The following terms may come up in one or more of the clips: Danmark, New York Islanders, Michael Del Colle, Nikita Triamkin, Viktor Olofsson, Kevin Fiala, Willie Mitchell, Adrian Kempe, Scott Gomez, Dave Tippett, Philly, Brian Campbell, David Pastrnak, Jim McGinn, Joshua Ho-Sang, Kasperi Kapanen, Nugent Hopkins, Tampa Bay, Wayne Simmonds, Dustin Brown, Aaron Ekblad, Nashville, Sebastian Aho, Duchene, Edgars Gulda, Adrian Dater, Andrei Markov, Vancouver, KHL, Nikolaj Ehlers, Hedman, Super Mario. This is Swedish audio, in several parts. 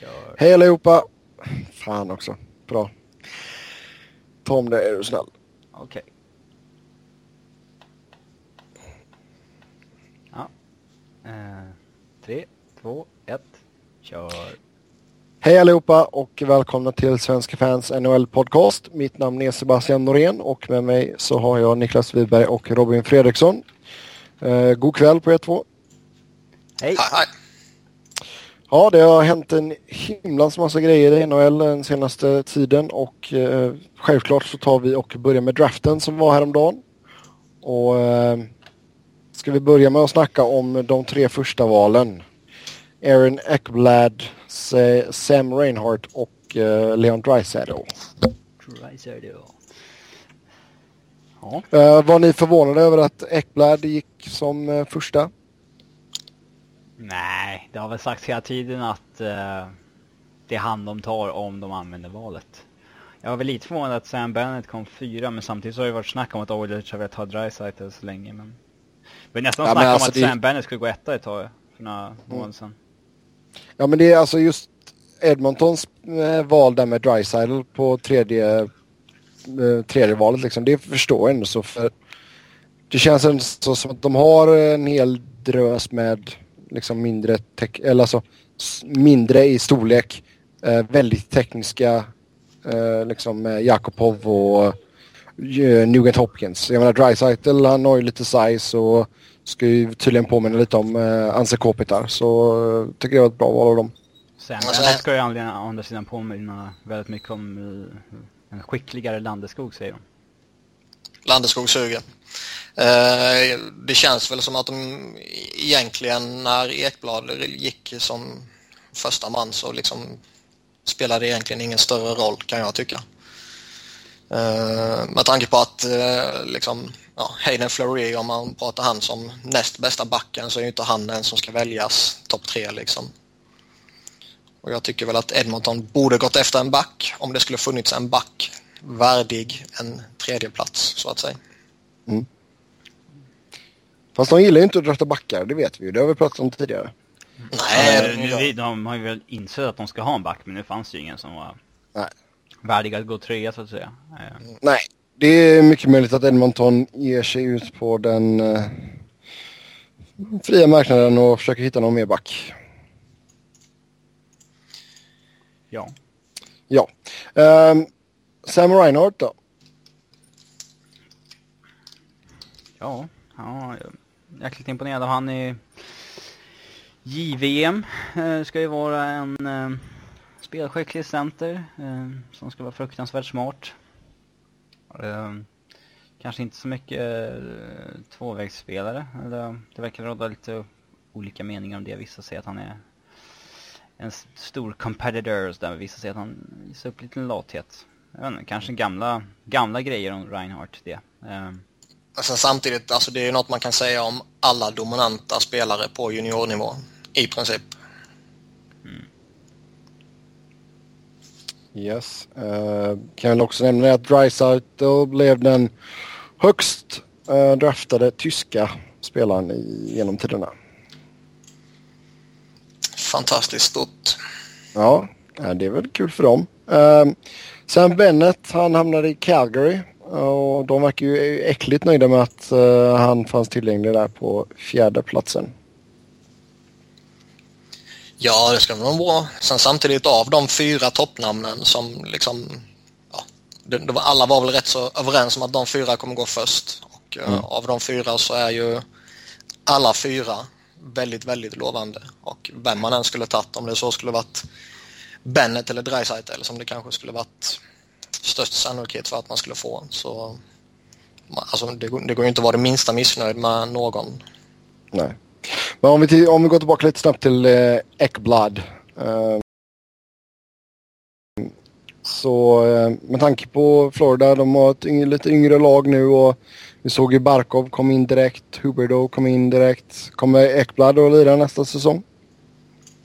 Kör. Hej allihopa. Fan också. Bra. Tom, det är du snäll. Okej. Okay. Ja. 3, 2, 1. Kör. Hej allihopa och välkomna till Svenska Fans NHL-podcast. Mitt namn är Sebastian Norén och med mig så har jag Niklas Wiberg och Robin Fredriksson. God kväll på er två. Hej. Hej. Ja, det har hänt en himlans massa grejer i NHL den senaste tiden och självklart så tar vi och börjar med draften som var häromdagen. Och ska vi börja med att snacka om de tre första valen. Aaron Ekblad, Sam Reinhart och Leon Draisaitl. Ja. Var ni förvånade över att Ekblad gick som första? Nej, det har väl sagts hela tiden att det är han de tar om de använder valet. Jag var väl lite förvånad att Sam Bennett kom 4, men samtidigt så har det varit snack om att Oilers har velat ha Draisaitl så länge. Men vi nästan snack om att Sam Bennett skulle gå etta ett tag för några månader sedan. Ja, men det är alltså just Edmontons val där med Draisaitl på tredje valet liksom. Det förstår jag ändå så, för det känns ändå så som att de har en hel drös med liksom mindre mindre i storlek, väldigt tekniska liksom Jakobov och Nugent Hopkins. Jag menar Draisaitl, han har ju lite size och ska ju tydligen påminna lite om Anse Kopitar, så tycker jag var ett bra val av dem. Sen ska ju anledningen å andra sidan påminna väldigt mycket om en skickligare Landeskog, säger de. Landeskog suger. Det känns väl som att de egentligen när Ekblad gick som första man så liksom spelade egentligen ingen större roll, kan jag tycka. Med tanke på att liksom, ja, Hayden Fleury, om man pratar han som näst bästa backen, så är ju inte han den som ska väljas topp 3 liksom. Och jag tycker väl att Edmonton borde gått efter en back om det skulle funnits en back värdig en tredje plats så att säga. Mm. Fast de gillar ju inte att drafta backar, det vet vi ju. Det har vi pratat om tidigare. Nej, de har ju väl insett att de ska ha en back, men nu fanns ju ingen som var värdig att gå 3 så att säga. Nej, det är mycket möjligt att Edmonton ger sig ut på den fria marknaden och försöker hitta någon mer back. Ja. Sam Reinhart då? Ja, jag är lite imponerad av han i JVM. Ska ju vara en spelskicklig center som ska vara fruktansvärt smart. Kanske inte så mycket tvåvägsspelare. Det verkar råda lite olika meningar om det. Vissa säger att han är en stor competitor, där vissa säger att han visar upp lite lathet. Jag vet inte, kanske gamla grejer om Reinhart det. Alltså, samtidigt, alltså det är ju något man kan säga om alla dominanta spelare på juniornivå i princip. Mm. Yes. Kan jag också nämna att Draisaitl blev den högst draftade tyska spelaren genom tiderna. Fantastiskt stort. Ja, det är väl kul för dem. Sam Bennett, han hamnade i Calgary och de verkar ju äckligt nöjda med att han fanns tillgänglig där på 4:e platsen. Ja, det ska nog vara. Sen samtidigt av de 4 toppnamnen som liksom, ja, alla var väl rätt så överens om att de 4 kommer gå först. Och av de 4 så är ju alla 4 väldigt, väldigt lovande. Och vem man än skulle tagit, om det så skulle varit Bennett eller Draisaitl, eller som det kanske skulle varit störst sannolikhet för att man skulle få. Så alltså, det går ju inte att vara det minsta missnöjd med någon. Nej. Men om vi går tillbaka lite snabbt till Ekblad. Så med tanke på Florida, de har ett lite yngre lag nu och vi såg ju Barkov kom in direkt, Huberdeau kom in direkt. Kommer Ekblad att lira nästa säsong?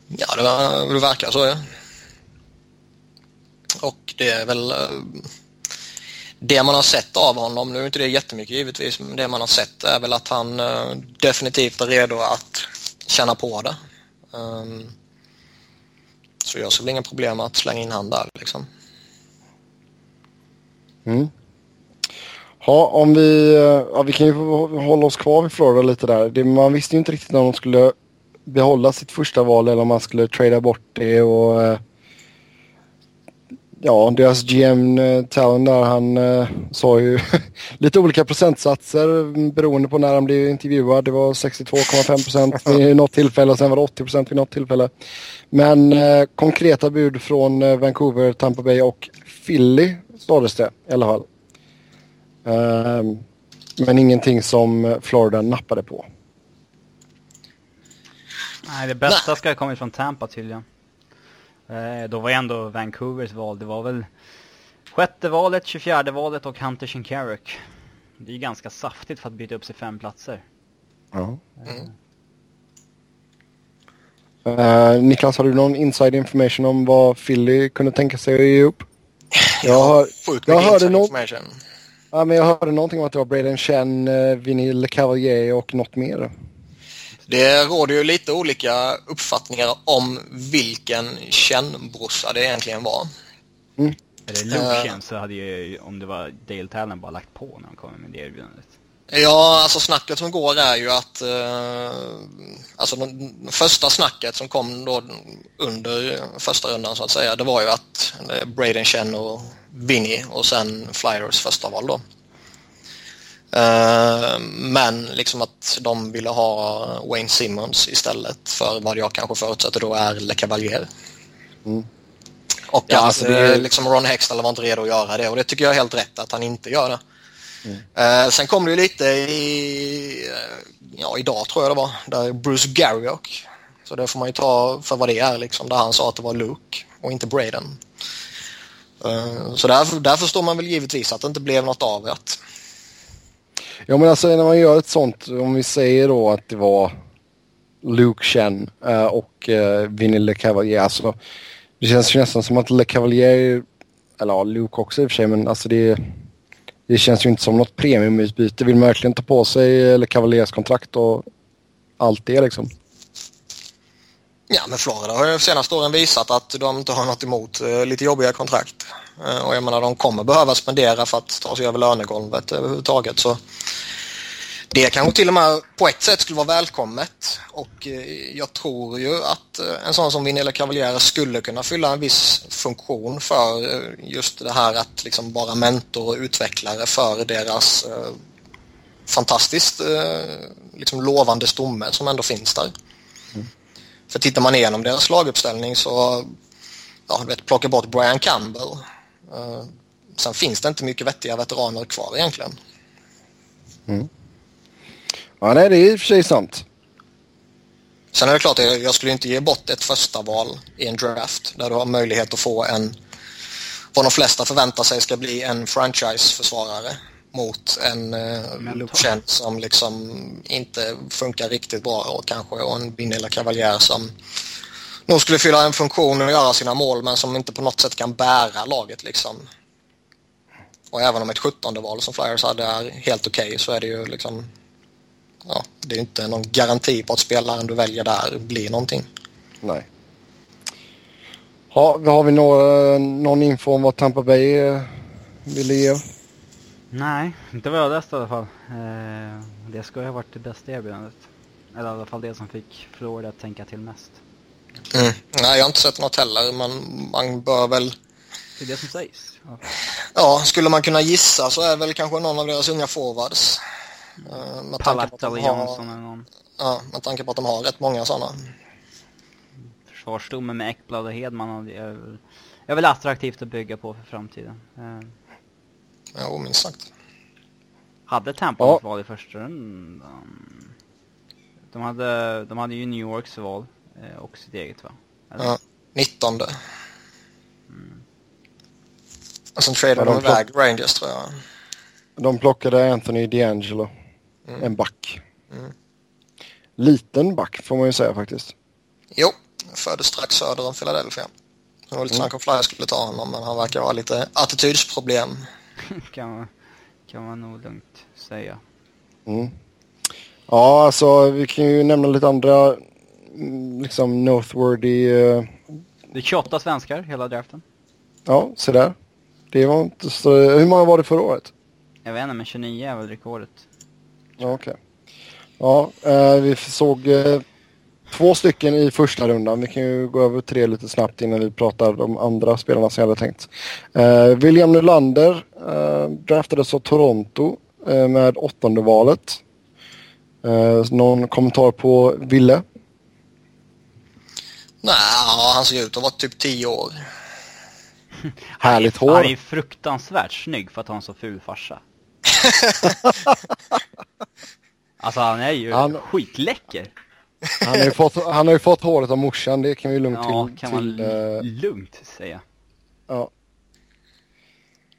Ja, det verkar så, ja. Och det är väl det man har sett av honom. Nu är inte det jättemycket givetvis, men det man har sett är väl att han definitivt är redo att känna på det. så jag ser väl inga problem att slänga in han där liksom. Mm. Ja, om vi kan ju hålla oss kvar vid Florida lite där. Det, man visste ju inte riktigt om de skulle behålla sitt första val eller om man skulle trada bort det, och ja, deras GM Talon där, han sa ju lite olika procentsatser beroende på när han blev intervjuad. Det var 62,5% vid något tillfälle och sen var det 80% vid något tillfälle. Men konkreta bud från Vancouver, Tampa Bay och Philly stades det i alla fall. Men ingenting som Florida nappade på. Nej, det bästa ska ha kommit från Tampa tydligen. Då var ändå Vancouvers val. Det var väl 6:e valet, 24:e valet och Hunter Shinkaruk. Det är ganska saftigt för att byta upp sig 5 platser. Ja. Niklas, har du någon inside information om vad Philly kunde tänka sig att ge upp? Jag hörde någonting om att det var Brayden Schenn, Lecavalier och något mer. Det råder ju lite olika uppfattningar om vilken kännbrossa det egentligen var. Mm. Eller Luke så hade ju, om det var Dale Talon, bara lagt på när de kom med det erbjudandet. Ja, alltså snacket som går är ju att alltså det första snacket som kom då under första rundan så att säga, det var ju att Brayden Schenn och Vinny och sen Flyers första val då. Men liksom att de ville ha Wayne Simmonds istället för vad jag kanske förutsätter då är Lecavalier. Mm. Och ja, att alltså det... liksom Ron Hextall var inte redo att göra det, och det tycker jag är helt rätt att han inte gör det. Mm. Sen kom det ju lite idag tror jag det var, där Bruce Garriock, så det får man ju ta för vad det är liksom, där han sa att det var Luke och inte Brayden. Så där förstår man väl givetvis att det inte blev något av det. Ja, men alltså när man gör ett sånt, om vi säger då att det var Luke Schenn och Vinny LeCavalier, alltså det känns ju nästan som att LeCavalier, eller ja, Luke också i och för sig, men alltså det känns ju inte som något premiumutbyte. Vill man verkligen ta på sig LeCavaliers kontrakt och allt det liksom? Ja, men Florida har ju senaste åren visat att de inte har något emot lite jobbiga kontrakt. Och jag menar, de kommer behöva spendera för att ta sig över lönegolvet överhuvudtaget. Så det kanske till och med på ett sätt skulle vara välkommet. Och jag tror ju att en sån som Vinny LeCavalier skulle kunna fylla en viss funktion för just det här att liksom vara mentor och utvecklare för deras fantastiskt liksom lovande stomme som ändå finns där. För tittar man igenom deras laguppställning så plocka bort Brian Campbell. Sen finns det inte mycket vettiga veteraner kvar egentligen. Mm. Ja, nej, det är i och för sig sant. Sen är det klart att jag skulle inte ge bort ett första val i en draft där du har möjlighet att få en, vad de flesta förväntar sig ska bli en franchise-försvarare mot en Luke som liksom inte funkar riktigt bra, och kanske en Vinny LeCavalier som nog skulle fylla en funktion och göra sina mål men som inte på något sätt kan bära laget liksom. Och även om ett 17:e val som Flyers hade är helt okej, så är det ju liksom, ja, det är inte någon garanti på att spelaren du väljer där blir någonting. Nej. Ja, har vi någon info om vad Tampa Bay ville ge? Nej, inte vad jag läste i alla fall. Det ska ju ha varit det bästa erbjudandet. Eller i alla fall det som fick Florida att tänka till mest. Mm. Nej, jag har inte sett något heller, men man bör väl... Det är det som sägs. Ja, skulle man kunna gissa så är väl kanske någon av deras unga forwards. Palata eller Jansson eller någon. Ja, med tanke på att de har rätt många sådana. Försvarsstommen med Ekblad och Hedman är väl attraktivt att bygga på för framtiden. Ja, minst sagt. Hade Tampa något val i första rundan? De hade ju New Yorks val och sitt eget, va? Eller? Ja, 19:e. Mm. Och sen tradade de iväg Rangers, tror jag. De plockade Anthony DeAngelo. Mm. En back. Mm. Liten back får man ju säga faktiskt. Jo, föddes strax söder om Philadelphia. Det var lite snack om Flyers skulle ta honom, men han verkar ha lite attitydsproblem. kan man nog lugnt säga. Mm. Ja, alltså vi kan ju nämna lite andra liksom Northworthy Det är 28 svenskar hela draften. Ja, se där. Det var inte så... Hur många var det förra året? Jag vet inte, men 29 är väl rekordet. Ja, okej. Okay. Ja, vi såg 2 stycken i första rundan. Vi kan ju gå över 3 lite snabbt innan vi pratar om andra spelarna som jag hade tänkt. William Nylander draftades av Toronto med 8:e valet. Någon kommentar på Ville? Nej, han såg ut att vara typ 10 år. Härligt hår. Han är fruktansvärt snygg för att ha en så ful farsa. Alltså han är ju skitläcker. Han har ju fått håret av morsan, det kan vi lugnt lugnt säga. Ja.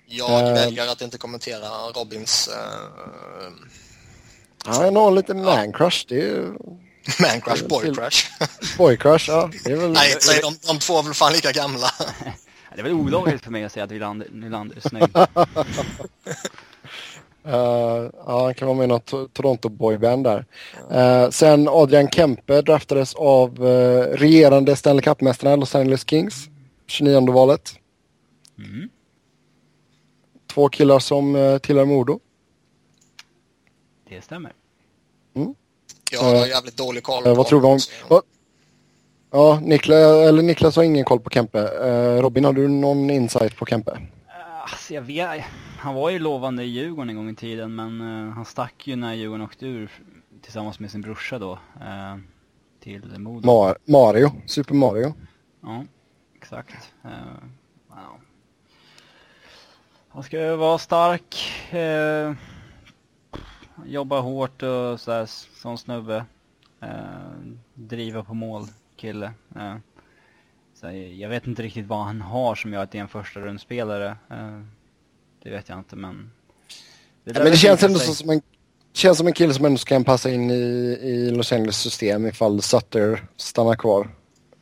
Jag väljer att inte kommentera Robins... Han har en liten man-crush, det är ju... Man-crush, boy-crush. Boy-crush, ja. Det är väl... Nej, de två är väl fan lika gamla. Det är väl olagligt för mig att säga att Nylander är snygg. Ja, han kan vara med i något Toronto boyband där. Sen Adrian Kempe draftades av regerande Stanley Cup-mästarna Los Angeles Kings, 29:e valet. Mm. 2 killar som tillhör Modo. Det stämmer. Mm. Jag har jävligt dålig koll på vad tror du om... Ja, Niklas har ingen koll på Kempe. Robin, har du någon insight på Kempe? Alltså jag vet... Han var ju lovande i Djurgården en gång i tiden, men han stack ju när Djurgården åkte ur tillsammans med sin brorsa då till Modo. Mario, Super Mario. Ja, exakt. Wow. Han ska ju vara stark, jobba hårt och sådär, sån snubbe, driva på mål kille. Så jag vet inte riktigt vad han har som gör att det är en första rundspelare. Det vet jag inte, men... Det känns ändå som en kille som ändå kan passa in i Los Angeles system ifall Sutter stannar kvar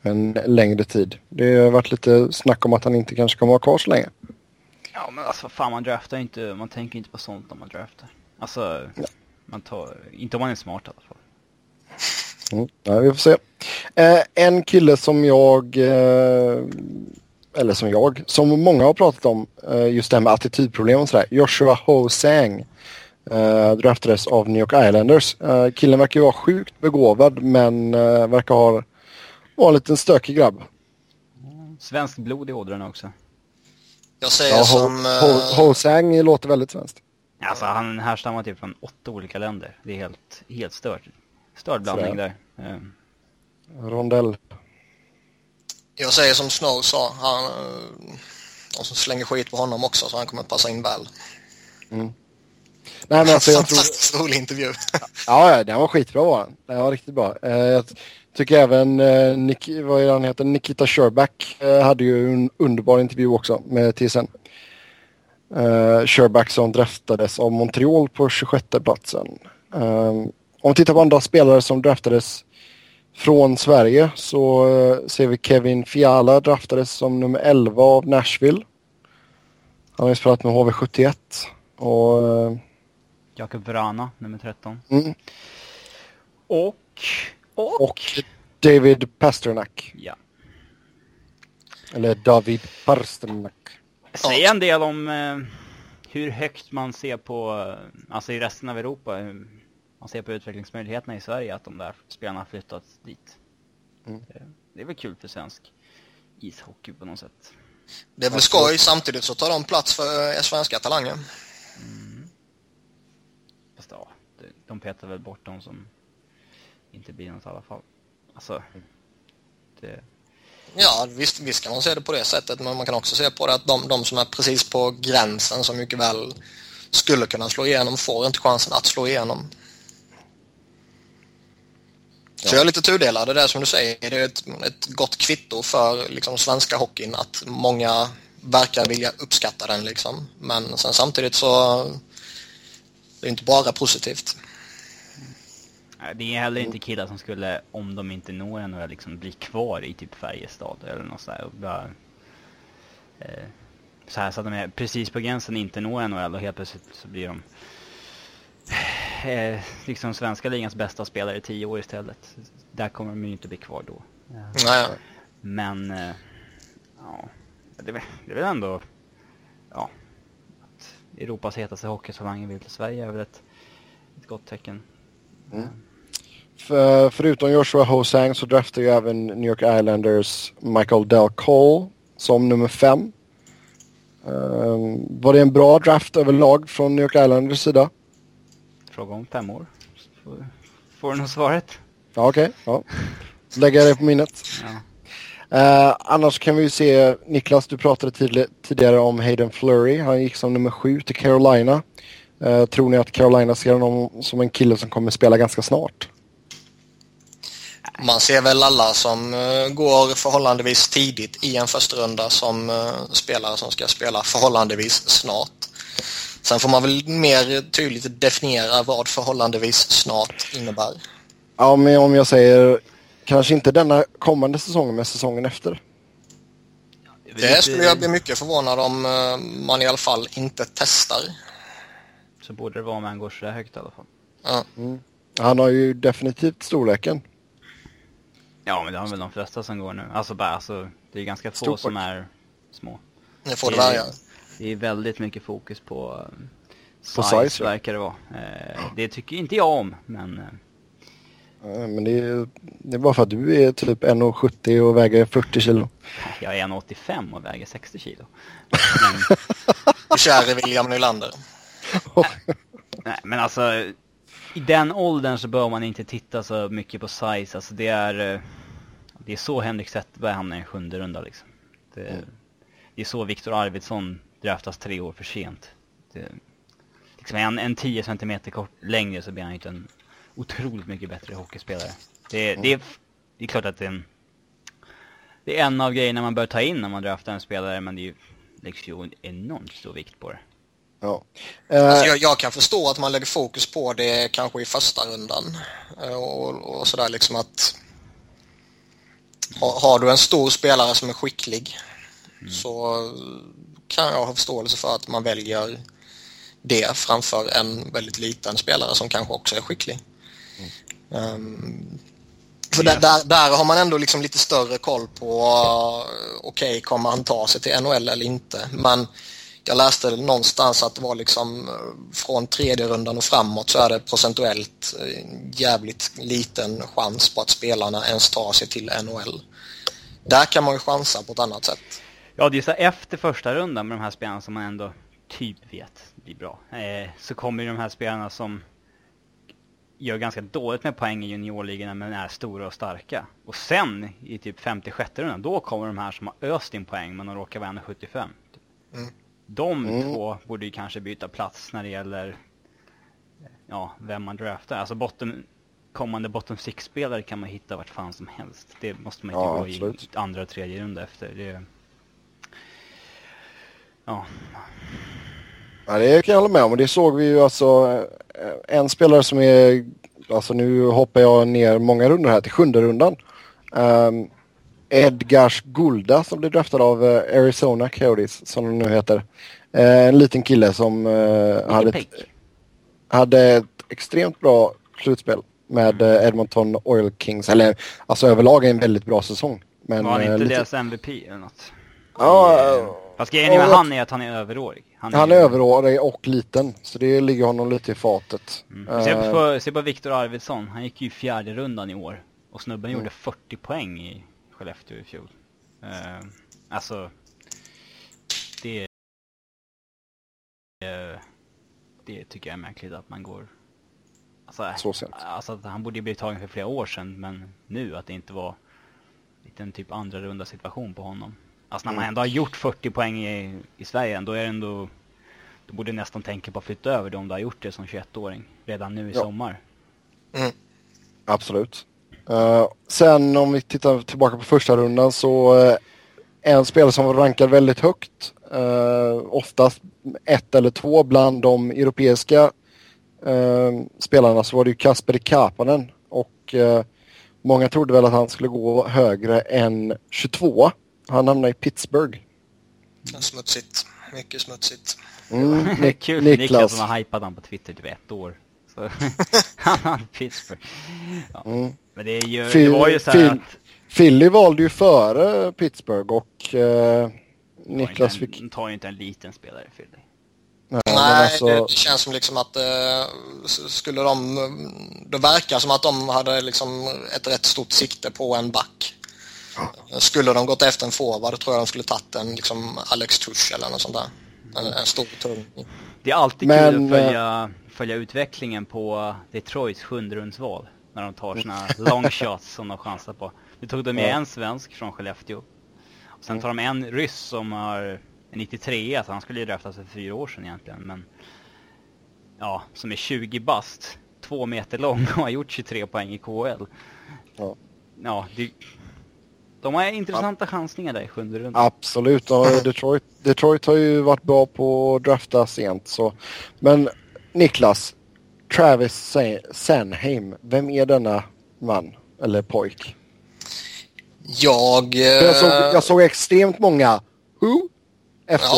en längre tid. Det har varit lite snack om att han inte kanske kommer vara kvar så länge. Ja, men alltså fan, man draftar inte... Man tänker inte på sånt när man draftar. Alltså, ja. Man tar... Inte om man är smart i alla fall. Ja, vi får se. En kille som jag... som många har pratat om, just det här med attitydproblem och sådär. Joshua Ho-Sang draftades av New York Islanders. Killen verkar ju vara sjukt begåvad, men verkar vara en liten stökig grabb. Svensk blod i ådrarna också. Jag säger Ho-Sang låter väldigt svenskt. Alltså han härstammar typ från 8 olika länder. Det är helt störd blandning där. Rondell. Jag säger som Snow sa, han och så slänger skit på honom också, så han kommer att passa in väl. Mm. Nej, men alltså, jag tror... Fantastiskt rolig intervju. Ja, den var skitbra, var den. Den var riktigt bra. Jag tycker även Nikita Scherbak hade ju en underbar intervju också med TSN. Scherbak som draftades av Montreal på 26:e platsen. Om vi tittar på andra spelare som draftades från Sverige, så ser vi Kevin Fiala draftades som nummer 11 av Nashville. Han har ju spelat med HV71 och Jakob Vrana, nummer 13. Mm. Och David Pastrnak. Ja. Eller David Pastrnak. Säg en del om hur högt man ser på, alltså i resten av Europa, man ser på utvecklingsmöjligheterna i Sverige, att de där spelarna har flyttat dit. Mm. Det är väl kul för svensk ishockey på något sätt. Det är väl skoj, samtidigt så tar de plats för svenska talanger. Mm. Fast ja, de petar väl bort de som inte blir något i alla fall. Alltså, det... Ja, visst kan man se det på det sättet, men man kan också se på det att de som är precis på gränsen, som mycket väl skulle kunna slå igenom, får inte chansen att slå igenom. Så jag är lite tudelad. Det där som du säger, det är ett gott kvitto för liksom svenska hockeyn, att många verkar vilja uppskatta den liksom. Men sen samtidigt så det är inte bara positivt. Det är heller inte killar som skulle, om de inte når en och liksom blir kvar i typ Färjestad eller något sådär, och bara, så här, så att de är precis på gränsen, inte når en och helt plötsligt så blir de liksom svenska ligans bästa spelare i 10 år istället. Där kommer de ju inte bli kvar då. Men Ja, det är väl ändå... Ja. Att Europas hetaste hockeysammanhang vill till Sverige är väl ett gott tecken. Mm. Förutom Joshua Ho-Sang så draftade ju även New York Islanders Michael Del Colle som nummer 5. Var det en bra draft överlag från New York Islanders sida? Fråga om 5 år. Får du något svaret? Ja, okej. Ja. Så lägger jag det på minnet. Ja. Annars kan vi ju se, Niklas, du pratade tidigare om Hayden Fleury. Han gick som nummer 7 till Carolina. Tror ni att Carolina ser honom som en kille som kommer spela ganska snart? Man ser väl alla som går förhållandevis tidigt i en första runda som spelare som ska spela förhållandevis snart. Sen får man väl mer tydligt definiera vad förhållandevis snart innebär. Ja, men om jag säger kanske inte denna kommande säsongen, men säsongen efter. Det skulle jag bli mycket förvånad om man i alla fall inte testar. Så borde det vara om man går så högt i alla fall. Ja. Mm. Han har ju definitivt storleken. Ja, men det har väl de flesta som går nu. Alltså det är ganska få Storport. Som är små. Det får det vara, ja. Det är väldigt mycket fokus på size verkar det vara. Det tycker inte jag om, men... Men det är bara för att du är typ 1,70 och väger 40 kilo. Jag är 1,85 och väger 60 kilo. Men... Käre William Nylander. Nej, men alltså... I den åldern så bör man inte titta så mycket på size. Alltså det är så Henrik Zetterberg hamnar i 7:e runda liksom. Det är så Viktor Arvidsson draftas 3 år för sent. Liksom en 10 cm kort längre så blir han inte en otroligt mycket bättre hockeyspelare. Det är klart att det är en av grejerna man bör ta in när man draftar en spelare, men det är ju liksom enormt stor vikt på det. Ja. Alltså jag kan förstå att man lägger fokus på det kanske i första rundan och sådär liksom, att har du en stor spelare som är skicklig så kan jag ha förståelse för att man väljer det framför en väldigt liten spelare som kanske också är skicklig. För där har man ändå liksom lite större koll på okej, kommer han ta sig till NHL eller inte, men jag läste någonstans att det var liksom från 3:e rundan och framåt så är det procentuellt jävligt liten chans på att spelarna ens tar sig till NHL. Där kan man ju chansa på ett annat sätt. Ja, det är så efter första rundan med de här spelarna som man ändå typ vet blir bra. Så kommer ju de här spelarna som gör ganska dåligt med poäng i juniorligorna men är stora och starka. Och sen i typ 56:e rundan, då kommer de här som har öst in poäng men de råkar vara 75. De två borde ju kanske byta plats när det gäller vem man draftar. Alltså kommande bottom 6-spelare kan man hitta vart fan som helst. Det måste man inte gå absolut. I andra och tredje runda efter. Det kan jag hålla med om. Det såg vi ju, alltså en spelare som är, alltså nu hoppar jag ner många runder här till 7:e rundan. Edgars Gulda som blev draftad av Arizona Coyotes som de nu heter. En liten kille som hade ett extremt bra slutspel med Edmonton Oil Kings, eller alltså överlag en väldigt bra säsong. Men var han inte deras MVP eller något? Ja. Fast grejen med han är att han är överårig. Han är överårig och liten, så det ligger honom lite i fatet. Se på Viktor Arvidsson, han gick ju 4:e rundan i år och snubben gjorde 40 poäng i Skellefteå i fjol. Det tycker jag är märkligt att man går... Alltså han borde ju bli tagen för flera år sedan, men nu att det inte var en typ andra runda situation på honom. Alltså när man ändå har gjort 40 poäng i Sverige, då är det ändå... Då borde nästan tänka på att flytta över det om du har gjort det som 21-åring. Redan nu i sommar. Mm. Absolut. Sen om vi tittar tillbaka på första rundan så en spelare som var rankad väldigt högt, oftast 1 eller 2 bland de europeiska spelarna, så var det ju Kasperi Kapanen, och många trodde väl att han skulle gå högre än 22. Han hamnade i Pittsburgh. Smutsigt, mycket smutsigt. Kul Niklas som har hypat han på Twitter typ 1 år. Han hade Pittsburgh. Ja. Men det var ju så här att Philly valde ju före Pittsburgh och Niklas fick... De tar ju inte en liten spelare i Philly. Nej, alltså... det känns som liksom att skulle de... Det verkar som att de hade liksom ett rätt stort sikte på en back. Skulle de gått efter en forward tror jag de skulle tagit en liksom Alex Tusch eller något sånt där. En stor tung. Det är alltid kul att följa utvecklingen på Detroits sjunderundsval när de tar såna long shots som de chansar på. Nu tog de med en svensk från Skellefteå. Och sen tar de en ryss som har 93, alltså han skulle ju draftas för 4 år sedan egentligen, men ja, som är 20 bast, 2 meter lång och har gjort 23 poäng i KHL. Ja, de har intressanta chansningar där i sjunde runden. Absolut, Detroit har ju varit bra på att drafta sent. Så. Men Niklas, Travis Sanheim, vem är denna man eller pojk? Jag såg extremt många who? Efter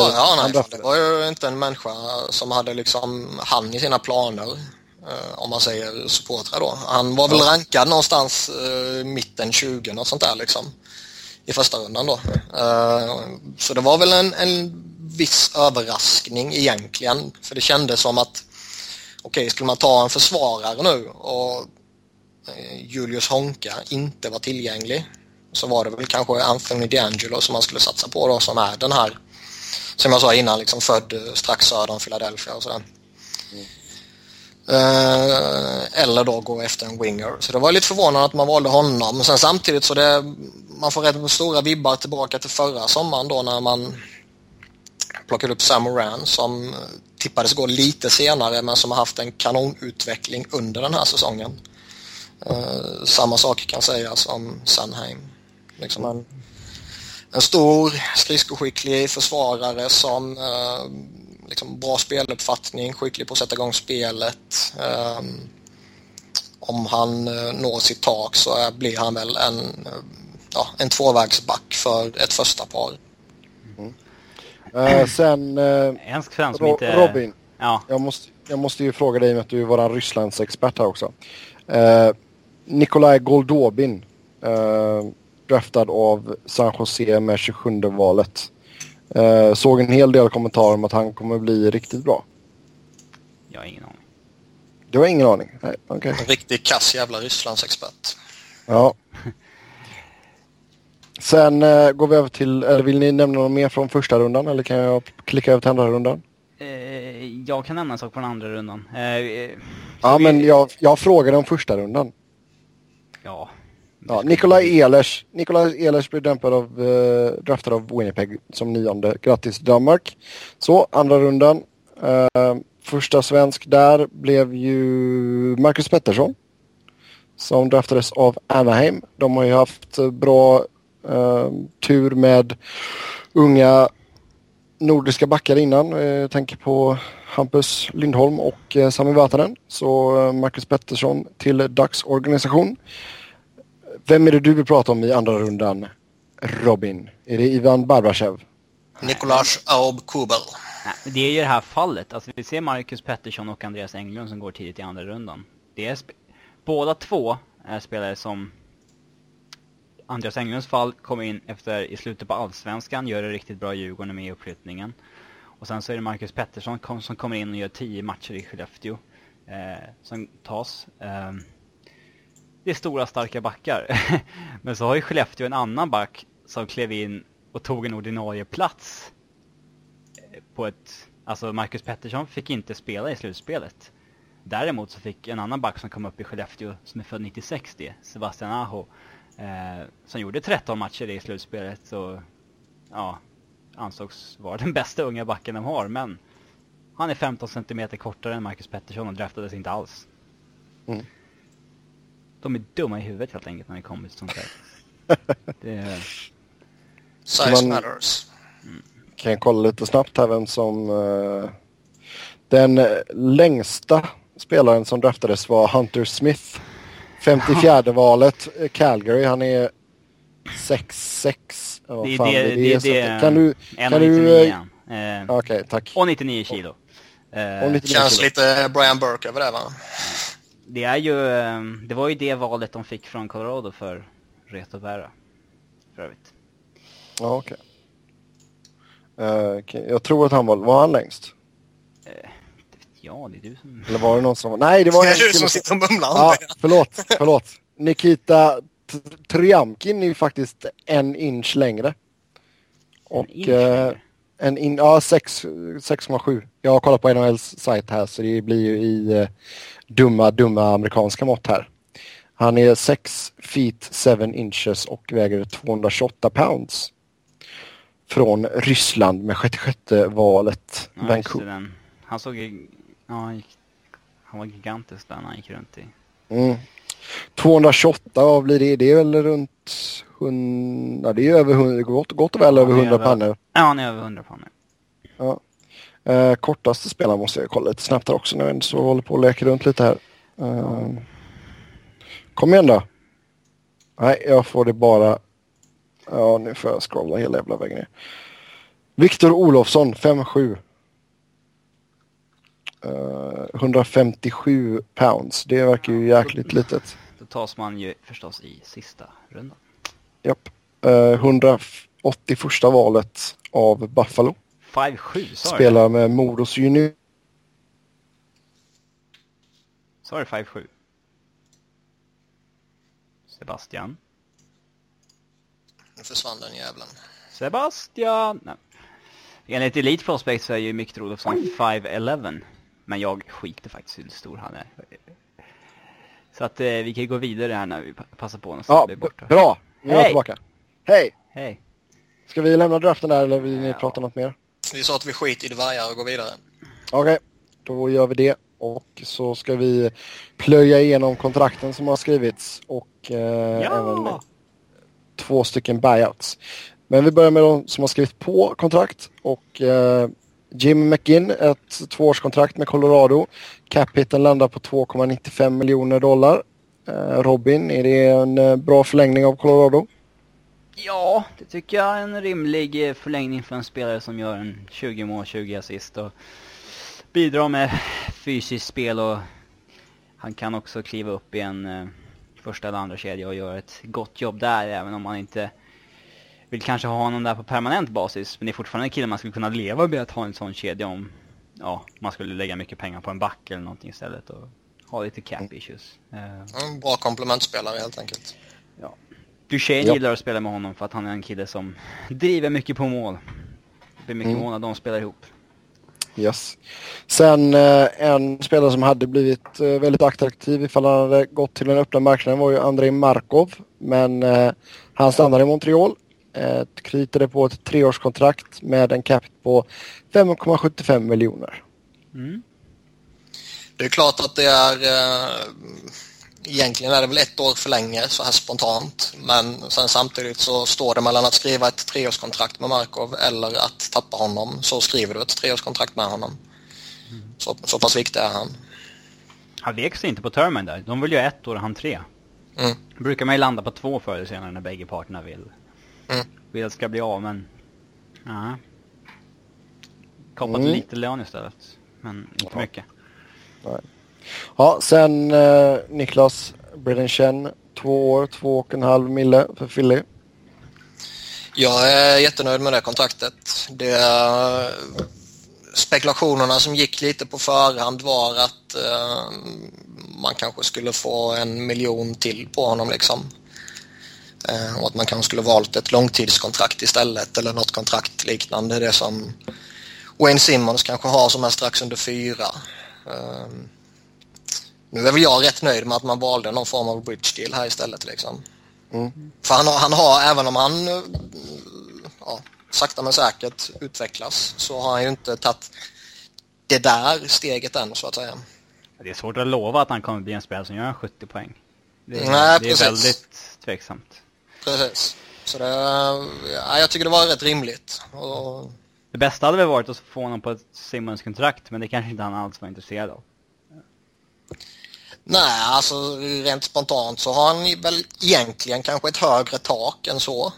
nej, det var ju inte en människa som hade liksom han i sina planer, om man säger supportrar då. Han var väl rankad någonstans mitten 20 och sånt där liksom i första rundan då. Så det var väl en viss överraskning egentligen, för det kändes som att okej, skulle man ta en försvarare nu och Julius Honka inte var tillgänglig, så var det väl kanske Anthony DeAngelo som man skulle satsa på då, som är den här som jag sa innan, liksom född strax söder om Philadelphia och sådär. Eller då gå efter en winger. Så det var lite förvånande att man valde honom. Men sen samtidigt så man får rätt stora vibbar tillbaka till förra sommaren då, när man plockade upp Sam Reinhart som tippades gå lite senare, men som har haft en kanonutveckling under den här säsongen. Samma sak kan sägas om Sanheim. Liksom en stor, skridskoskicklig försvarare som liksom bra speluppfattning, skicklig på att sätta igång spelet. Om han når sitt tak så blir han väl en tvåvägsback för ett första par. Robin, jag måste ju fråga dig, med att du är vår Rysslandsexpert här också. Nikolaj Goldobin, draftad av San Jose med 27-valet. Såg en hel del kommentarer om att han kommer bli riktigt bra. Jag har ingen aning. Du har ingen aning? Nej, okay. En riktig kass jävla Rysslandsexpert. Ja. Sen går vi över till, vill ni nämna något mer från första rundan, eller kan jag klicka över till andra rundan? Jag kan nämna en sak från andra rundan. Men jag frågade om första rundan. Ja, Nikolaj Ehlers blev draftad av Winnipeg som 9:e. Grattis Danmark. Så, andra rundan. Första svensk där blev ju Marcus Pettersson, som draftades av Anaheim. De har ju haft bra tur med unga nordiska backar innan. Jag tänker på Hampus Lindholm och Sami Vatanen. Så Marcus Pettersson till Dags organisation. Vem är det du vill prata om i andra rundan, Robin? Är det Ivan Barbashev? Nikolaj Aub Kubel. Nej, det är ju det här fallet. Alltså, vi ser Marcus Pettersson och Andreas Englund som går tidigt i andra rundan. Det är båda två är spelare som, Andreas Englunds fall, kom in i slutet på allsvenskan, gör det riktigt bra i Djurgården med uppflyttningen. Och sen så är det Marcus Pettersson som kommer in och gör 10 matcher i Skellefteå som tas... Det är stora starka backar. Men så har ju Skellefteå en annan back som klev in och tog en ordinarie plats på ett... Alltså Marcus Pettersson fick inte spela i slutspelet. Däremot så fick en annan back som kom upp i Skellefteå, som är född 96, det Sebastian Aho, som gjorde 13 matcher i slutspelet. Så ja, ansågs vara den bästa unga backen de har. Men han är 15 cm kortare än Marcus Pettersson och draftades inte alls. De är dumma i huvudet helt enkelt när det kommer till sånt här. Size matters. Kan jag kolla lite snabbt här vem som... den längsta spelaren som draftades var Hunter Smith. 54-valet, Calgary. Han är 6'6". Oh, det är Kan du... Okej, tack. Och 99 kilo. Känns lite Brian Burke över det, va? Det var ju det valet de fick från Colorado för Retovära för övrigt. Ja, okej. Okay. Jag tror att han var han längst. Det vet jag, det är du som... Eller var det någon som... Nej, det var en du som sitter och mumlar. Ja, förlåt. Nikita Triamkin är ju faktiskt en inch längre. Och... Ja, 6,7. Jag har kollat på NHLs sajt här, så det blir ju i dumma amerikanska mått här. Han är 6 feet 7 inches och väger 228 pounds. Från Ryssland med 66 valet, ja, Vancouver. Han såg ju... Ja, han var gigantisk där han gick runt i. Mm. 228, vad blir det? Det är väl runt... Ja, det är över 100, gott och väl över 100 pannor. Ja, han är över 100 pannor. Ja. Kortaste spelaren måste jag kolla lite snabbt här också nu, så håller på och leker runt lite här. Kom igen då. Nej, jag får det bara... Ja, nu får jag scrolla hela jävla vägen ner. Viktor Olofsson, 5,7. 157 pounds. Det verkar ju jäkligt litet. Då tas man ju förstås i sista rundan. Japp. 180 första valet av Buffalo. 5-7, sa du? Spelar med Modos junior. Sa du 5-7? Sebastian. Nu försvann den jävlan. Sebastian! Nej. Enligt Elite Prospect så är ju Miktor Olofsson 5'11". Men jag skiter faktiskt hur stor han är. Så att vi kan gå vidare här när vi passar på någonstans. Ja, bra! Nu är jag tillbaka. Hej! Ska vi lämna draften där eller vill ni prata något mer? Vi sa att vi skiter i det varje och går vidare. Okej, då gör vi det. Och så ska vi plöja igenom kontrakten som har skrivits. Och även 2 stycken buyouts. Men vi börjar med de som har skrivit på kontrakt. Och Jim McGinn, ett 2-årskontrakt med Colorado. Cap-hitten landar på $2.95 miljoner. Robin, är det en bra förlängning av Colorado? Ja, det tycker jag är en rimlig förlängning för en spelare som gör en 20 mål, 20 assist och bidrar med fysiskt spel, och han kan också kliva upp i en första eller andra kedja och göra ett gott jobb där, även om man inte vill kanske ha honom där på permanent basis. Men det är fortfarande en kille man skulle kunna leva med att ha en sån kedja om man skulle lägga mycket pengar på en back eller någonting istället och ha lite cap issues. En bra komplementspelare helt enkelt. Ja. Duchene gillar att spela med honom för att han är en kille som driver mycket på mål. Det är mycket mål när de spelar ihop. Yes. Sen en spelare som hade blivit väldigt attraktiv ifall han hade gått till den öppna marknaden var ju Andrei Markov. Men han stannade i Montreal. Kritade på ett 3-årskontrakt med en cap på $5.75 miljoner. Mm. Det är klart att det är... Egentligen är det väl 1 år för länge så här spontant. Men sen samtidigt så står det mellan att skriva ett 3-årskontrakt med Markov eller att tappa honom. Så skriver du ett 3-årskontrakt med honom. Mm. Så pass viktig är han. Han leker sig inte på termen där. De vill ju 1 år och han 3. Mm. Brukar man ju landa på 2 förr eller senare när bägge parterna vill ska bli av, men... Kopplat lite lön istället. Men inte mycket. Nej. Ja, sen Niklas Brayden Schenn, 2 år, 2,5 mille för Philly. Jag är jättenöjd med det kontraktet. Spekulationerna som gick lite på förhand var att man kanske skulle få 1 miljon till på honom liksom. Och att man kanske skulle valt ett långtidskontrakt istället eller något kontrakt liknande det som Wayne Simmonds kanske har som är strax under 4. Nu är väl jag rätt nöjd med att man valde någon form av bridge deal här istället liksom. Mm. För han har, även om han sakta men säkert utvecklas, så har han ju inte tagit det där steget än så att säga. Det är svårt att lova att han kommer bli en spelare som gör 70 poäng. Det är väldigt tveksamt. Precis. Så det, jag tycker det var rätt rimligt. Och... Det bästa hade väl varit att få honom på ett Simmons kontrakt, men det kanske inte han alls var intresserad av. Nej, alltså rent spontant så har han väl egentligen kanske ett högre tak än så.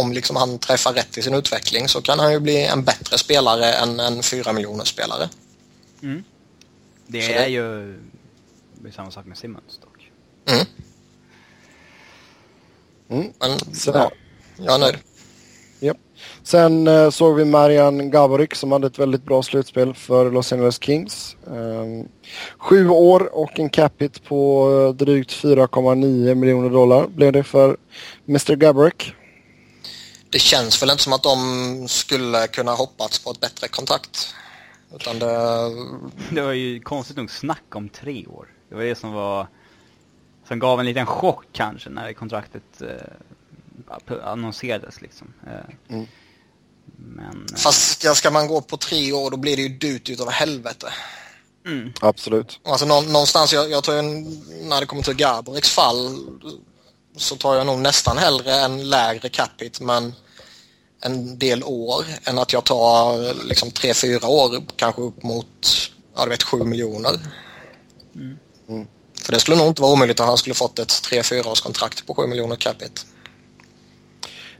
Om liksom han träffar rätt i sin utveckling så kan han ju bli en bättre spelare än en 4 miljoner spelare. Mm. Det är ju samma sak med Simmons dock. Mm. Men sådär. Ja, nöjd. Yep. Sen såg vi Marian Gaborik som hade ett väldigt bra slutspel för Los Angeles Kings. 7 år och en cap hit på drygt 4,9 miljoner dollar blev det för Mr. Gaborik. Det känns väl inte som att de skulle kunna hoppats på ett bättre kontrakt. Utan det var ju konstigt nog snack om 3 år. Det var det som var... Som gav en liten chock kanske när kontraktet... annonserades liksom. Men, fast ska man gå på 3 år då blir det ju dyrt utav helvete. Absolut. Alltså någonstans jag tar när det kommer till Gabriks fall så tar jag nog nästan hellre en lägre capit men en del år än att jag tar liksom 3-4 år kanske upp mot 7 miljoner. För det skulle nog inte vara omöjligt att han skulle fått ett 3-4 års kontrakt på 7 miljoner capit.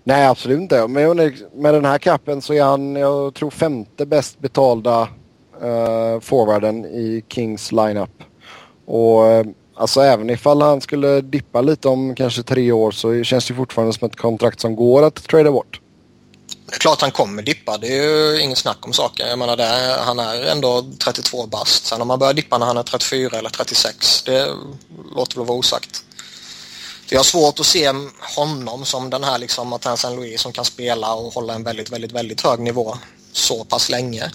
Nej, absolut inte. Men med den här kappen så är han, jag tror, 5:e bäst betalda forwarden i Kings lineup. Och alltså även ifall han skulle dippa lite om kanske 3 år så känns det fortfarande som ett kontrakt som går att trada bort. Det är klart han kommer dippa. Det är ju ingen snack om saker. Jag menar han är ändå 32 bast. Sen om man börjar dippa när han är 34 eller 36, det låter väl vara osagt. Jag har svårt att se honom som den här liksom Martin Saint-Louis som kan spela och hålla en väldigt, väldigt, väldigt hög nivå så pass länge.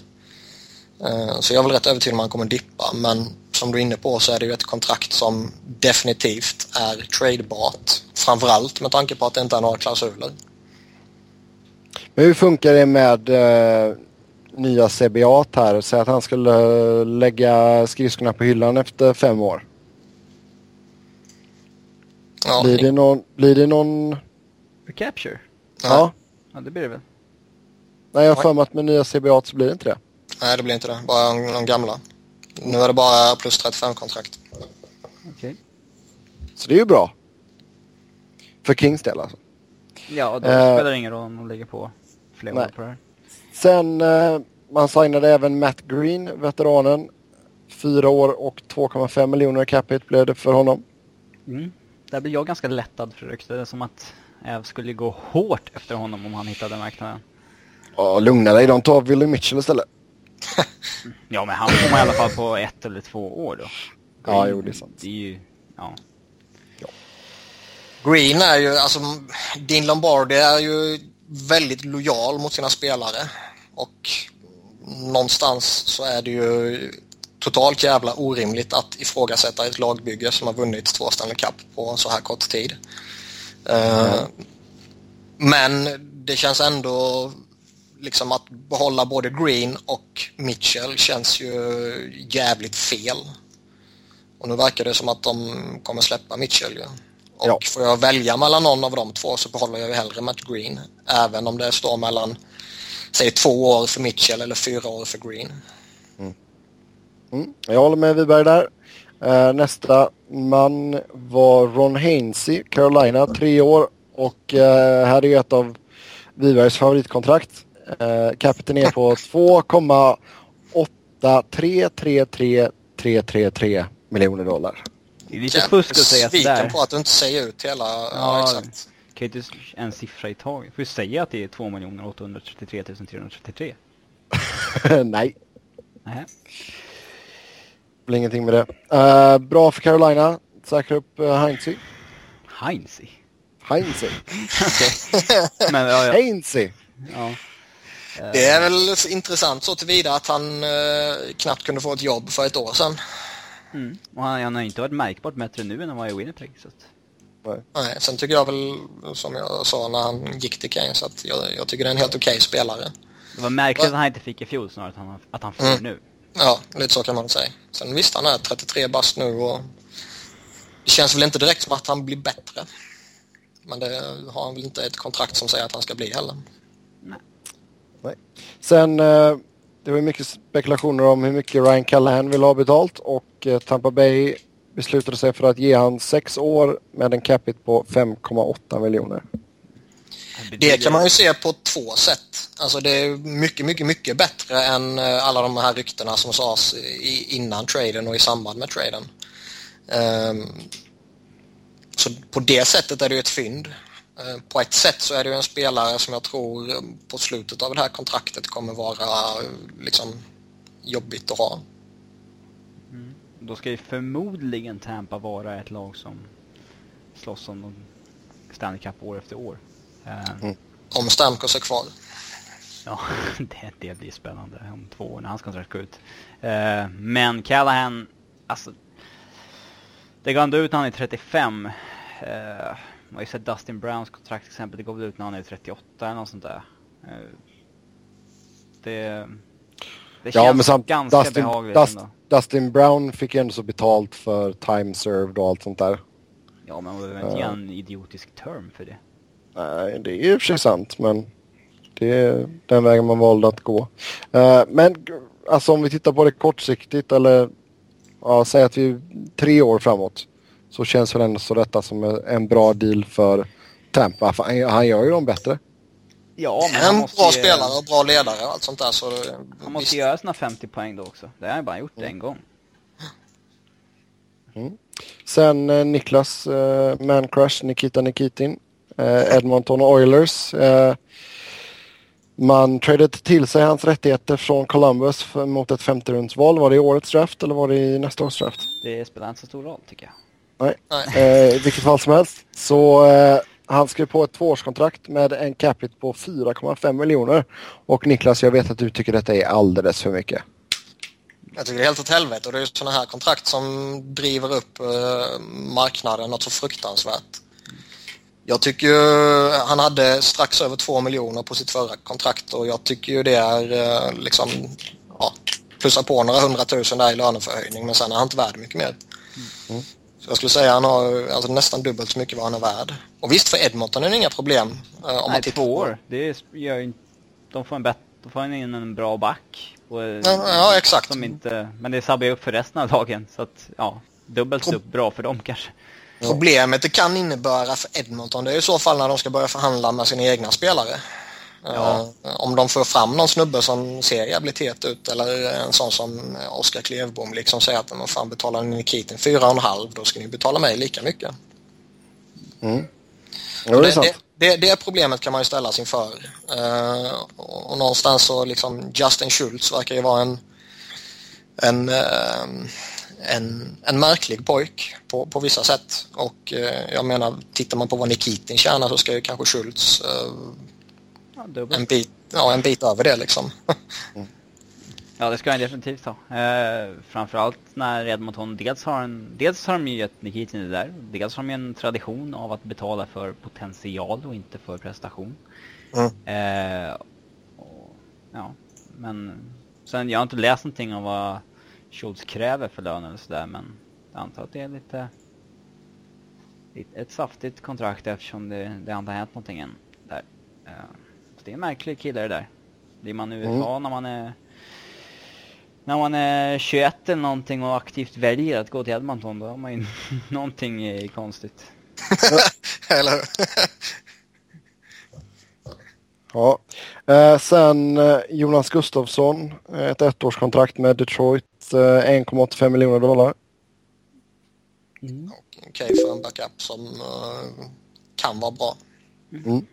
Så jag är väl rätt övertygad om han kommer dippa. Men som du är inne på så är det ju ett kontrakt som definitivt är tradebart. Framförallt med tanke på att det inte är några klausuler. Men hur funkar det med nya CBA här? Så att han skulle lägga skridskorna på hyllan efter 5 år. Ja. Blir det någon... Recapture? Ja, det blir det väl. Nej, jag har för mig att med nya CBA så blir det inte det. Nej, det blir inte det. Bara de gamla. Nu är det bara plus 35-kontrakt. Okej. Så det är ju bra. För Kings del alltså. Ja, och då spelar det ingen roll om de ligger på fler år på det här. Sen, man signade även Matt Green, veteranen. 4 år och 2,5 miljoner capita blev det för honom. Där blir jag ganska lättad för ryktet. Det är som att Äv skulle gå hårt efter honom om han hittade marknaden. Lugna dig, de tar Willie Mitchell istället. Ja, men han kommer i alla fall på 1 eller 2 år då. Green, det är sant. Det är ju, Green är ju, alltså Dean Lombardi är ju väldigt lojal mot sina spelare. Och någonstans så är det ju... totalt jävla orimligt att ifrågasätta ett lagbygge som har vunnit 2 Stanley Cup på så här kort tid. Men det känns ändå liksom att behålla både Green och Mitchell känns ju jävligt fel. Och nu verkar det som att de kommer släppa Mitchell. Ja. Och får jag välja mellan någon av de två så behåller jag ju hellre Matt Green. Även om det står mellan säg 2 år för Mitchell eller 4 år för Green. Jag håller med Wiberg där. Nästa man var Ron Hainsey, Carolina, 3 år. Och här är ett av Wibergs favoritkontrakt. Capiten är på 2,833333 miljoner dollar. Det är lite fusk att säga att det är. På att du inte säger ut hela... Ja, exakt. Kan inte en siffra i taget. Får du säga att det är 2,833,333? Nej. Nej. Ingenting med det. Bra för Carolina. Säkra upp Hainsey. Men, Hainsey. Ja. Det är väl intressant så tillvida att han knappt kunde få ett jobb för 1 år sedan. Och han har inte varit märkbart bättre nu än han var i Winnipeg. Så att... Nej, sen tycker jag väl som jag sa när han gick till Kings så att jag tycker det är en helt okej spelare. Det var märkligt att han inte fick i fjol snarare att han får nu. Ja, lite så kan man säga. Sen visst, han är 33 bast nu och det känns väl inte direkt som att han blir bättre. Men det har han väl inte ett kontrakt som säger att han ska bli heller. Nej. Sen, det var mycket spekulationer om hur mycket Ryan Callahan vill ha betalt och Tampa Bay beslutade sig för att ge han 6 år med en cap hit på 5,8 miljoner. Det kan man ju se på 2 sätt. Alltså det är mycket, mycket, mycket bättre än alla de här ryktena som sades innan traden och i samband med traden. Så på det sättet är det ju ett fynd. På ett sätt så är det ju en spelare som jag tror på slutet av det här kontraktet kommer vara liksom jobbigt att ha. Mm. Då ska ju förmodligen Tampa vara ett lag som slåss om Stanley Cup år efter år. Om Stamkos är kvar. Ja, det blir spännande om 2 år när hans kontrakt går ut. Men Callahan, alltså, det går ändå ut när han är 35. Man har ju sett Dustin Browns kontrakt till exempel, det går ut när han är 38 eller något sånt där. Det känns ganska behagligt ändå. Dustin Brown fick ju ändå så betalt för time served och allt sånt där. Ja, men det var inte en idiotisk term för det. Nej, det är ju i och för sig sant, men det är den vägen man valde att gå. Men alltså om vi tittar på det kortsiktigt, eller ja, säg att vi 3 år framåt, så känns väl ändå så detta som en bra deal för Tampa. Han gör ju dem bättre. Ja, men han måste bra spelare och bra ledare och allt sånt där. Så han måste göra sina 50 poäng då också. Det har han bara gjort en gång. Mm. Sen Niklas Mancrush, Nikita Nikitin, Edmonton Oilers. Man traded till sig hans rättigheter från Columbus mot ett 5:e-rundsval. Var det i årets draft eller var det i nästa års draft? Det spelar inte så stor roll tycker jag. Nej. I vilket fall som helst. Så han skrev på ett 2-årskontrakt med en capita på 4,5 miljoner. Och Niklas, jag vet att du tycker detta är alldeles för mycket. Jag tycker det är helt åt helvete. Och det är ju sådana här kontrakt som driver upp marknaden något så fruktansvärt. Jag tycker ju han hade strax över 2 miljoner på sitt förra kontrakt. Och jag tycker ju det är liksom, ja, plussa på några 100 000 där i löneförhöjning. Men sen är han inte värd mycket mer. Mm. Så jag skulle säga han har alltså nästan dubbelt så mycket vad han är värd. Och visst, för Edmonton är det inga problem. Om nej, 2 år. Det gör ju inte... De får in en bra back. Och, ja, exakt. Som inte, men det sabbar ju upp för resten av dagen. Så att, ja, dubbelt upp bra för dem kanske. Problemet det kan innebära för Edmonton, det är i så fall när de ska börja förhandla med sina egna spelare. Ja. Om de får fram någon snubbe som ser rehabilitet ut, eller en sån som Oskar Klevbom liksom säger att man fan betalar Nikitin 4,5, då ska ni betala mig lika mycket. Mm. Det problemet kan man ju ställa sig inför. Och någonstans så liksom Justin Schultz verkar ju vara en märklig pojk på vissa sätt. Och jag menar, tittar man på vad Nikitin tjänar så ska ju kanske Schultz en bit över det liksom. Mm. Ja, det ska jag definitivt ta. Framförallt när Edmonton dels har de ju gett Nikitin det där, dels har de en tradition av att betala för potential och inte för prestation. Mm. Ja, men sen jag har inte läst någonting om vad Schultz kräver för lön eller sådär, men jag antar att det är lite ett saftigt kontrakt eftersom det inte har hänt någonting än där. Så det är en märklig kille det där. Blir man i USA när man är 21 eller någonting och aktivt väljer att gå till Edmonton, då har man ju någonting konstigt. Eller ja. Sen Jonas Gustafsson, ett 1-årskontrakt med Detroit, $1.85 miljoner. Mm. Okej, för en backup som kan vara bra. Mm.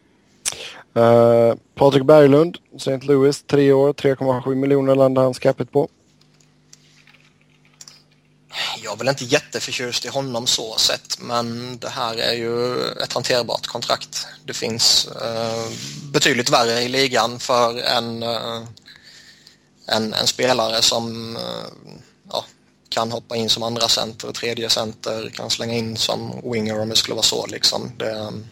Patrik Berglund, St. Louis, 3 år, $3.7 miljoner landade hans capit på. Jag är väl inte jätteförtjust i honom så sett, men det här är ju ett hanterbart kontrakt. Det finns betydligt värre i ligan för en spelare som kan hoppa in som andra center och tredje center, kan slänga in som winger om det skulle vara så liksom. De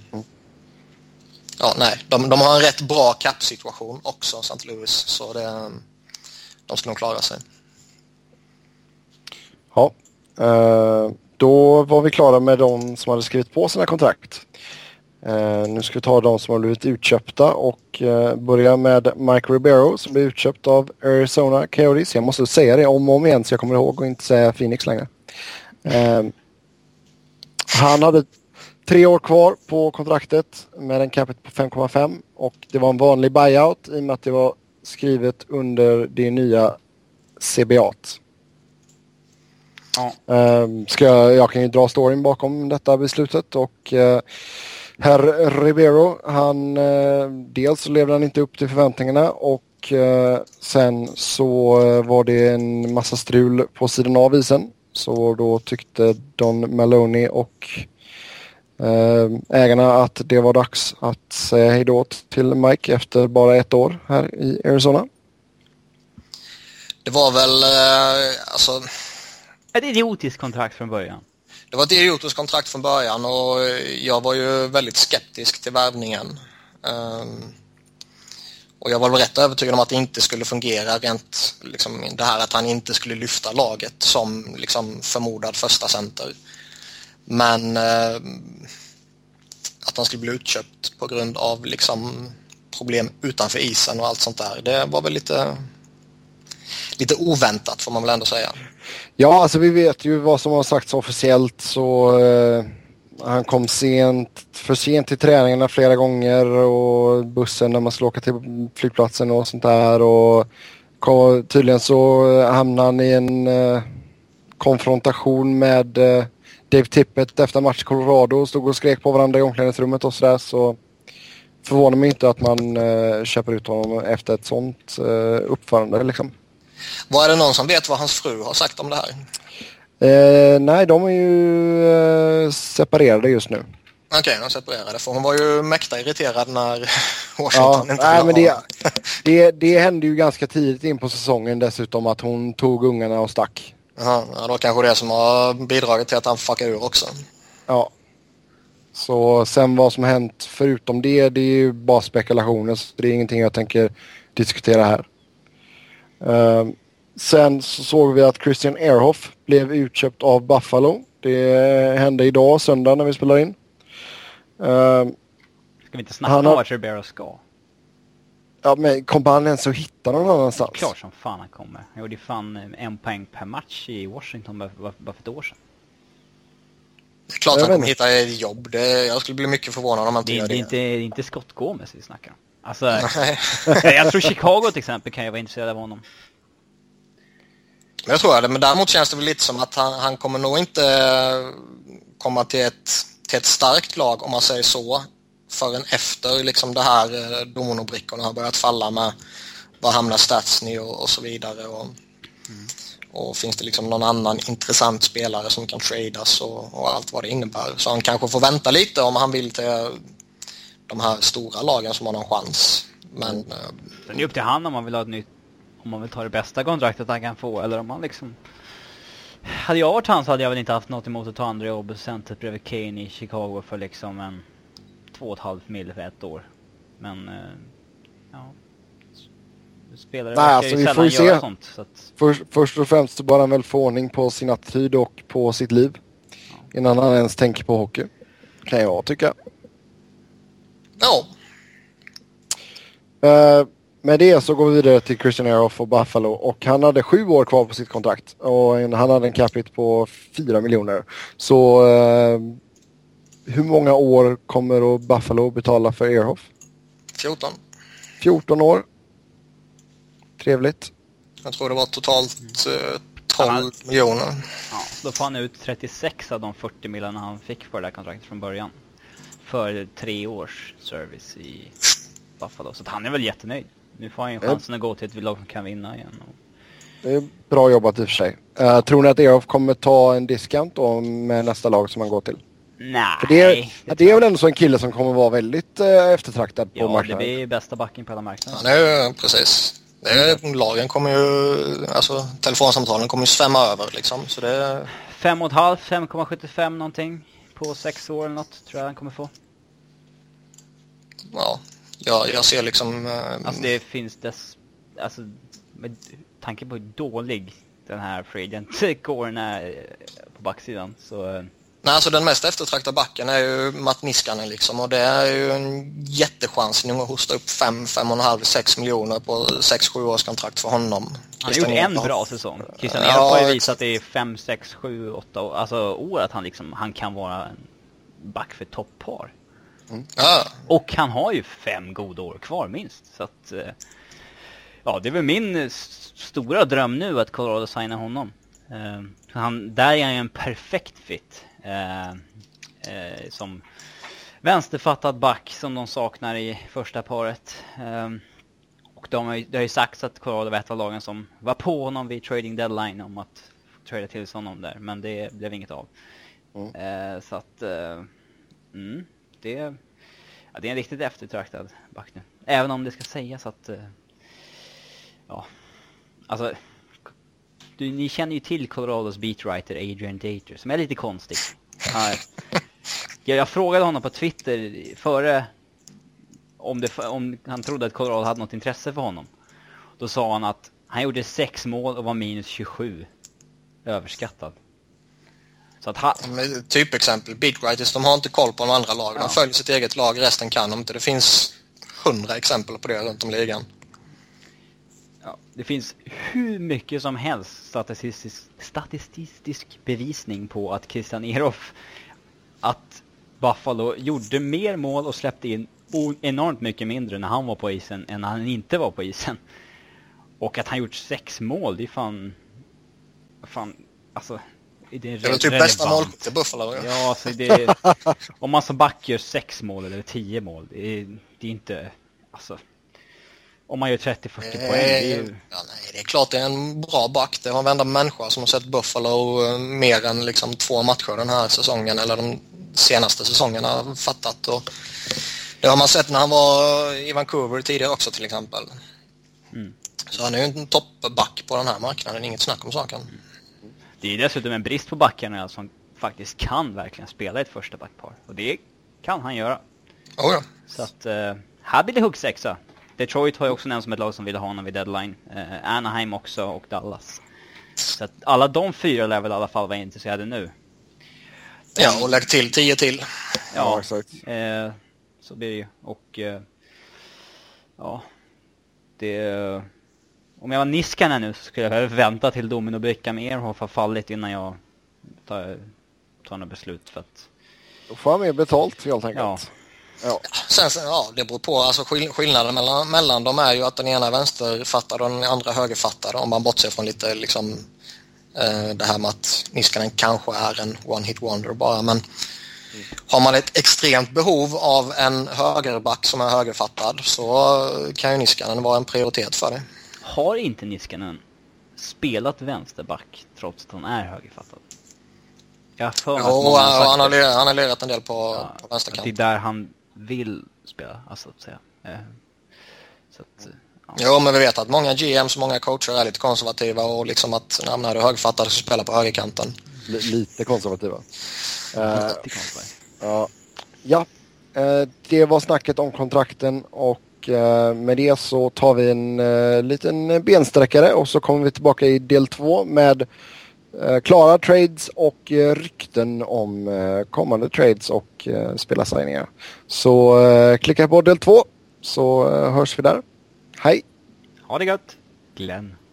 har en rätt bra cap-situation också, St. Louis, så de ska nog klara sig. Ja, då var vi klara med de som hade skrivit på sina kontrakt. Nu ska vi ta de som har blivit utköpta och börja med Mike Ribeiro som blev utköpt av Arizona Coyotes. Jag måste säga det om och om igen så jag kommer ihåg och inte säga Phoenix längre. Han hade 3 år kvar på kontraktet med en capita på 5,5 och det var en vanlig buyout i och med att det var skrivet under det nya CBA:t. Ja. Jag kan ju dra storyn bakom detta beslutet och Herr Rivero, han dels levde han inte upp till förväntningarna och sen så var det en massa strul på sidan av isen. Så då tyckte Don Maloney och ägarna att det var dags att säga hejdå till Mike efter bara ett år här i Arizona. Det var väl alltså ett idiotiskt kontrakt från början. Det var ett idiotiskt kontrakt från början och jag var ju väldigt skeptisk till värvningen. Och jag var rätt övertygad om att det inte skulle fungera rent liksom, det här att han inte skulle lyfta laget som liksom, förmodad första center. Men att han skulle bli utköpt på grund av liksom, problem utanför isen och allt sånt där, det var väl lite oväntat får man väl ändå säga. Ja, alltså vi vet ju vad som har sagts officiellt så han kom för sent till träningarna flera gånger och bussen när man skulle åka till flygplatsen och sånt där och tydligen så hamnade han i en konfrontation med Dave Tippett efter match i Colorado och stod och skrek på varandra i omklädningsrummet och sådär så förvånar mig inte att man köper ut honom efter ett sånt uppförande liksom. Var det någon som vet vad hans fru har sagt om det här? Nej, de är ju separerade just nu. Okej, de separerade. För hon var ju mäkta irriterad när Washington inte ville ha honom. Det hände ju ganska tidigt in på säsongen dessutom att hon tog ungarna och stack. Ja, då kanske det som har bidragit till att han fuckar ur också. Ja. Så sen vad som hänt förutom det, det är ju bara spekulationer. Så det är ingenting jag tänker diskutera här. Sen så såg vi att Christian Ehrhoff blev utköpt av Buffalo. Det hände idag, söndag, när vi spelar in. Ska vi inte snacka om vad Ribeiro ska? Ja, men kommer han ens att hitta någon annanstans? Klart som fan han kommer. Han gjorde fan en poäng per match i Washington bara för ett år sedan. Det är klart han kommer hitta ett jobb. Jag skulle bli mycket förvånad om han inte gör det. Det är inte Scott Gomez vi snackar om. Alltså, jag tror Chicago till exempel kan jag vara intresserad av honom. Jag tror det, men däremot känns det väl lite som att han kommer nog inte komma till ett starkt lag om man säger så förrän efter liksom det här dominobrickorna har börjat falla med var hamnar Statsny och så vidare och finns det liksom någon annan intressant spelare som kan tradas och allt vad det innebär. Så han kanske får vänta lite om han vill till de här stora lagen som har någon chans. Men det är upp till han om man vill ha ett nytt, om man vill ta det bästa kontraktet han kan få eller om man liksom. Hade jag varit han så hade jag väl inte haft något emot att ta andra jobb centret bredvid Kane i Chicago för liksom 2,5 mil för ett år. Men ja. Spelare verkar alltså, ju sällan göra sånt. Så att... Först och främst så bara han väl få ordning på sin attityd och på sitt liv. Ja. Innan han ens tänker på hockey. Kan jag tycka. Ja. Med det så går vi vidare till Christian Ehrhoff och Buffalo och han hade 7 år kvar på sitt kontrakt och han hade en cap hit på 4 miljoner. Så hur många år kommer Buffalo betala för Ehrhoff? 14. 14 år. Trevligt. Jag tror det var totalt 12 miljoner. Ja, då får han ut 36 av de 40 miljoner han fick för det här kontraktet från början. För 3 års service i Buffalo. Så han är väl jättenöjd. Nu får han ju chansen att gå till ett lag som kan vinna igen. Det är bra jobbat i och för sig. Tror ni att Ehrhoff kommer ta en discount med nästa lag som han går till? Nej. För det är väl ändå så en kille som kommer vara väldigt eftertraktad på marknaden. Ja, det blir bästa backen på hela marknaden. Ja, precis. Lagen kommer ju, alltså telefonsamtalen kommer ju svämma över liksom. Så det... 5,5, 5,75 någonting på 6 år eller något tror jag han kommer få. Ja. Jag ser liksom... Alltså det finns alltså med tanke på hur dålig den här freedent-kåren är på backsidan så... Nej, alltså den mest eftertraktade backen är ju Matt Niskanen liksom och det är ju en jättechansning att hosta upp 5,5-6 miljoner på 6-7 års kontrakt för honom. Han har gjort en bra säsong. Christian Ehrhoff har ju visat det i 5, 6, 7, 8 år, alltså år att han liksom, han kan vara en back för toppar. Mm. Ah. Och han har ju 5 goda år kvar minst. Så att, ja, det är väl min stora dröm nu att Colorado signar honom. Där är han en perfekt fit som vänsterfattad back som de saknar i första paret. Och det har ju sagts att Colorado var ett av lagen som var på honom vid trading deadline om att trada till honom där. Men det blev inget av. Så att det är en riktigt eftertraktad back nu. Även om det ska sägas att alltså ni känner ju till Colorados beatwriter Adrian Dater som är lite konstig. Jag frågade honom på Twitter före om han trodde att Colorado hade något intresse för honom. Då sa han att han gjorde 6 mål och var minus 27. Överskattad. Så att typ exempel, beatwriters, de har inte koll på de andra lagen. De följer sitt eget lag, resten kan de inte. Det finns 100 exempel på det runt om ligan. Ja, det finns hur mycket som helst statistisk bevisning på att Christian Ehrhoff, att Buffalo gjorde mer mål och släppte in enormt mycket mindre när han var på isen än när han inte var på isen. Och att han gjort 6 mål, det är fan alltså, det är typ bästa målskytt i Buffalo. Ja, alltså det, om man som back gör 6 mål eller 10 mål, det är inte, alltså om man gör 30-40 poäng, det är ju... Ja, nej, det är klart det är en bra back. Det har en vända människa som har sett Buffalo mer än liksom 2 matcher den här säsongen eller de senaste säsongerna fattat. Och det har man sett när han var i Vancouver tidigare också till exempel. Så han är ju en toppback på den här marknaden, inget snack om saken. Det är dessutom en brist på backarna som faktiskt kan verkligen spela ett första backpar. Och det kan han göra. Ja. Så att här blir det huggsexa. Detroit har ju också nämnt som ett lag som ville ha honom vid deadline. Anaheim också och Dallas. Så att alla de 4 lär väl i alla fall vara intresserade nu. Ja, och lägg till 10 till. Ja, så blir det ju. Och det... Om jag var Niskanen nu så skulle jag vänta till domen och bricka med er har fallit innan jag tar något beslut för att... Då får jag mer betalt helt enkelt. Ja. Sen, det beror på. Alltså, skillnaden mellan dem är ju att den ena är vänsterfattad och den andra högerfattad. Om man bortser från lite liksom, det här med att Niskanen kanske är en one-hit wonder bara. Men har man ett extremt behov av en högerback som är högerfattad så kan ju Niskanen vara en prioritet för det. Har inte Niskanen spelat vänsterback trots att han är högerfattad? Han har lirat en del på vänsterkant. Det är där han vill spela, alltså att säga. Så att, Jo, men vi vet att många GMs, många coacher är lite konservativa och liksom att när du är högerfattad så spelar på högerkanten. Lite konservativa. Det var snacket om kontrakten och med det så tar vi en liten bensträckare och så kommer vi tillbaka i del 2 med klara trades och rykten om kommande trades och spelarsigningar. Så klicka på del 2 så hörs vi där. Hej! Ha det gott! Glenn.